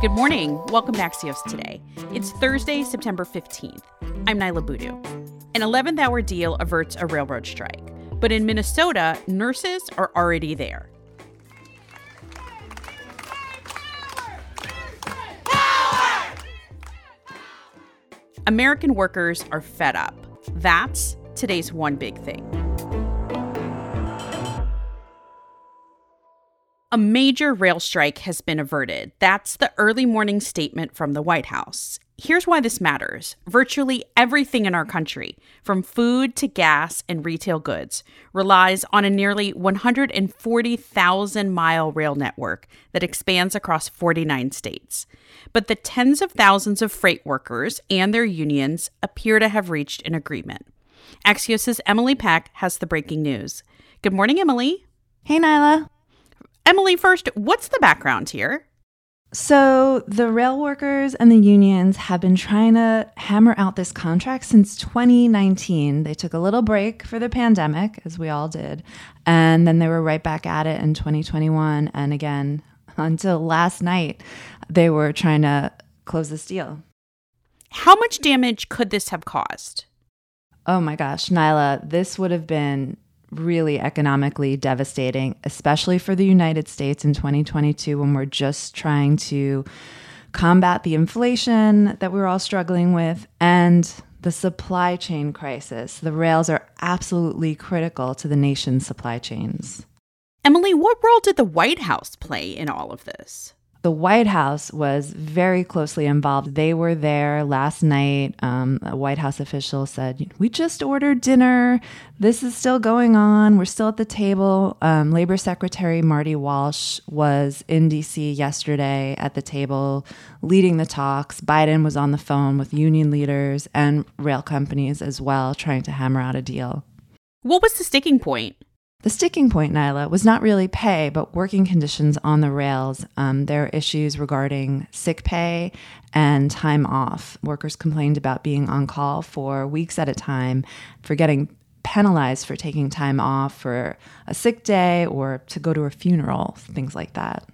Good morning. Welcome to Axios Today. It's Thursday, September 15th. I'm Niala Boudreaux. An 11th hour deal averts a railroad strike. But in Minnesota, nurses are already there. American workers are fed up. That's today's one big thing. A major rail strike has been averted. That's the early morning statement from the White House. Here's why this matters. Virtually everything in our country, from food to gas and retail goods, relies on a nearly 140,000-mile rail network that expands across 49 states. But the tens of thousands of freight workers and their unions appear to have reached an agreement. Axios' Emily Peck has the breaking news. Good morning, Emily. Hey, Niala. Emily, first, what's the background here? So the rail workers and the unions have been trying to hammer out this contract since 2019. They took a little break for the pandemic, as we all did, and then they were right back at it in 2021. And again, until last night, they were trying to close this deal. How much damage could this have caused? Oh my gosh, Niala, this would have been really economically devastating, especially for the United States in 2022 when we're just trying to combat the inflation that we're all struggling with and the supply chain crisis. The rails are absolutely critical to the nation's supply chains. Emily, what role did the White House play in all of this? The White House was very closely involved. They were there last night. A White House official said, "We just ordered dinner. This is still going on. We're still at the table." Labor Secretary Marty Walsh was in D.C. yesterday at the table leading the talks. Biden was on the phone with union leaders and rail companies as well, trying to hammer out a deal. What was the sticking point? The sticking point, Niala, was not really pay, but working conditions on the rails. There are issues regarding sick pay and time off. Workers complained about being on call for weeks at a time, for getting penalized for taking time off for a sick day or to go to a funeral, things like that.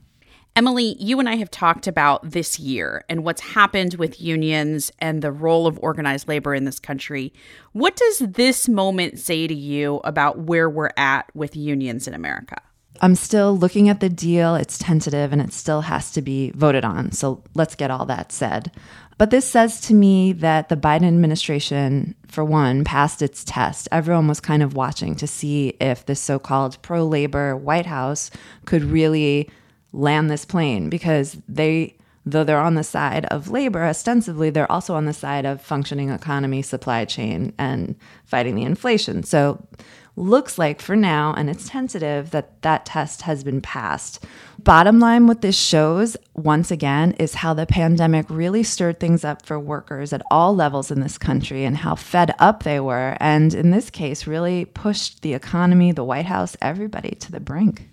Emily, you and I have talked about this year and what's happened with unions and the role of organized labor in this country. What does this moment say to you about where we're at with unions in America? I'm still looking at the deal. It's tentative and it still has to be voted on. So let's get all that said. But this says to me that the Biden administration, for one, passed its test. Everyone was kind of watching to see if this so-called pro-labor White House could really land this plane, because though they're on the side of labor, ostensibly, they're also on the side of functioning economy, supply chain, and fighting the inflation. So looks like for now, and it's tentative, that test has been passed. Bottom line, what this shows, once again, is how the pandemic really stirred things up for workers at all levels in this country and how fed up they were. And in this case, really pushed the economy, the White House, everybody to the brink.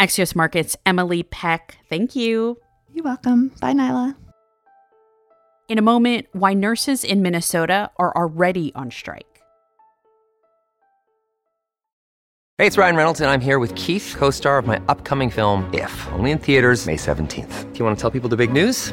Axios Markets' Emily Peck, thank you. You're welcome. Bye, Niala. In a moment, why nurses in Minnesota are already on strike. Hey, it's Ryan Reynolds, and I'm here with Keith, co-star of my upcoming film, If, only in theaters May 17th. Do you want to tell people the big news?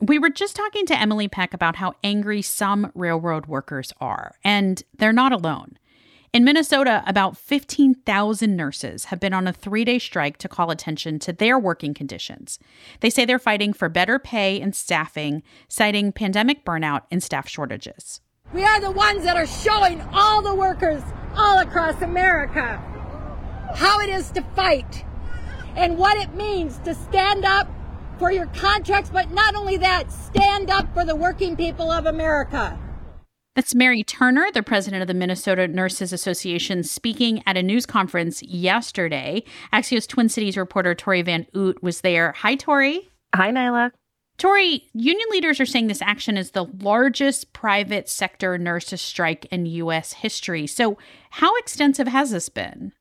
We were just talking to Emily Peck about how angry some railroad workers are, and they're not alone. In Minnesota, about 15,000 nurses have been on a 3-day strike to call attention to their working conditions. They say they're fighting for better pay and staffing, citing pandemic burnout and staff shortages. We are the ones that are showing all the workers all across America how it is to fight and what it means to stand up for your contracts, but not only that, stand up for the working people of America. That's Mary Turner, the president of the Minnesota Nurses Association, speaking at a news conference yesterday. Axios Twin Cities reporter Tori Van Oute was there. Hi, Tori. Hi, Niala. Tori, union leaders are saying this action is the largest private sector nurses strike in U.S. history. So how extensive has this been?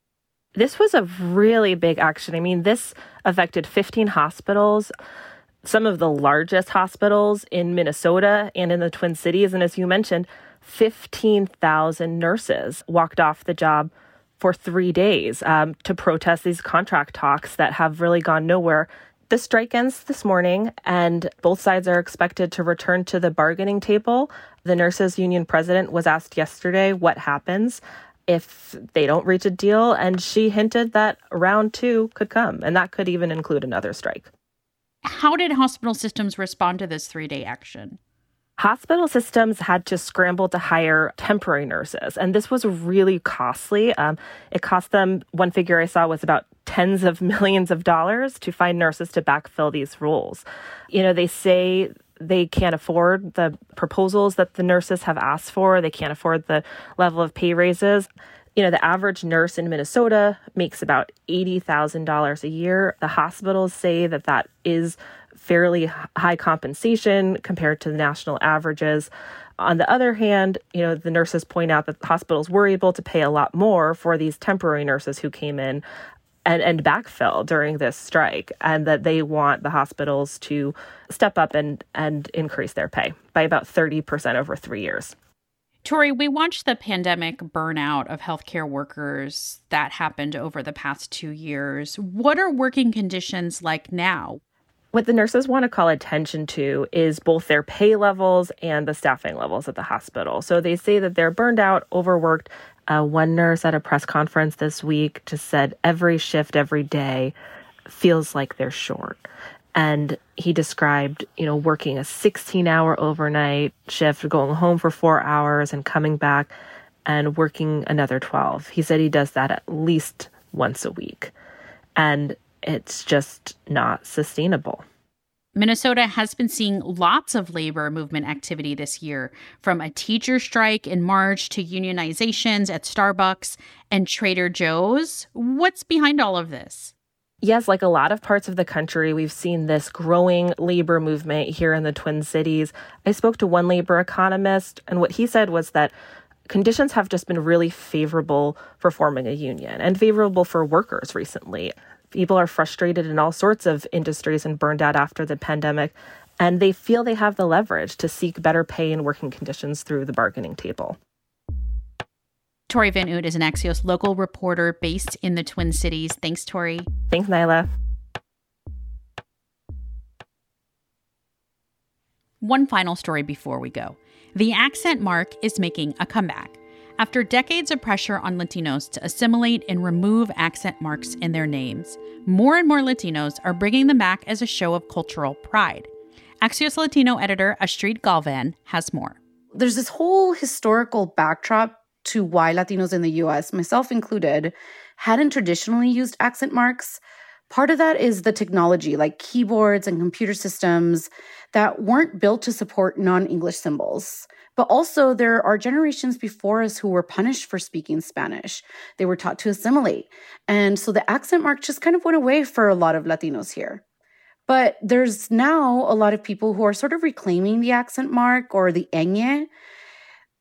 This was a really big action. I mean, this affected 15 hospitals, some of the largest hospitals in Minnesota and in the Twin Cities. And as you mentioned, 15,000 nurses walked off the job for 3 days to protest these contract talks that have really gone nowhere. The strike ends this morning, and both sides are expected to return to the bargaining table. The nurses union president was asked yesterday what happens if they don't reach a deal, and she hinted that round two could come, and that could even include another strike. How did hospital systems respond to this 3-day action? Hospital systems had to scramble to hire temporary nurses, and this was really costly. It cost them, one figure I saw was about tens of millions of dollars to find nurses to backfill these roles. You know, they say they can't afford the proposals that the nurses have asked for. They can't afford the level of pay raises. You know, the average nurse in Minnesota makes about $80,000 a year. The hospitals say that that is fairly high compensation compared to the national averages. On the other hand, you know, the nurses point out that the hospitals were able to pay a lot more for these temporary nurses who came in and backfill during this strike, and that they want the hospitals to step up and increase their pay by about 30% over 3 years. Tori, we watched the pandemic burnout of healthcare workers that happened over the past 2 years. What are working conditions like now? What the nurses want to call attention to is both their pay levels and the staffing levels at the hospital. So they say that they're burned out, overworked. One nurse at a press conference this week just said every shift, every day feels like they're short. And he described, you know, working a 16-hour overnight shift, going home for 4 hours and coming back and working another 12. He said he does that at least once a week. And it's just not sustainable. Minnesota has been seeing lots of labor movement activity this year, from a teacher strike in March to unionizations at Starbucks and Trader Joe's. What's behind all of this? Yes, like a lot of parts of the country, we've seen this growing labor movement here in the Twin Cities. I spoke to one labor economist, and what he said was that conditions have just been really favorable for forming a union and favorable for workers recently. People are frustrated in all sorts of industries and burned out after the pandemic, and they feel they have the leverage to seek better pay and working conditions through the bargaining table. Tori Van Oute is an Axios local reporter based in the Twin Cities. Thanks, Tori. Thanks, Niala. One final story before we go. The accent mark is making a comeback. After decades of pressure on Latinos to assimilate and remove accent marks in their names, more and more Latinos are bringing them back as a show of cultural pride. Axios Latino editor Astrid Galvan has more. There's this whole historical backdrop to why Latinos in the U.S., myself included, hadn't traditionally used accent marks. Part of that is the technology, like keyboards and computer systems that weren't built to support non-English symbols. But also, there are generations before us who were punished for speaking Spanish. They were taught to assimilate. And so the accent mark just kind of went away for a lot of Latinos here. But there's now a lot of people who are sort of reclaiming the accent mark or the ñ,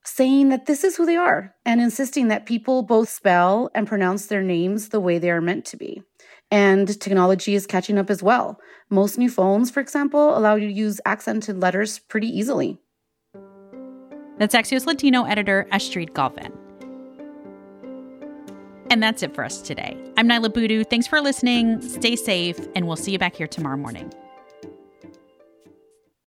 saying that this is who they are and insisting that people both spell and pronounce their names the way they are meant to be. And technology is catching up as well. Most new phones, for example, allow you to use accented letters pretty easily. That's Axios Latino editor Astrid Galvan. And that's it for us today. I'm Niala Boudreaux. Thanks for listening. Stay safe, and we'll see you back here tomorrow morning.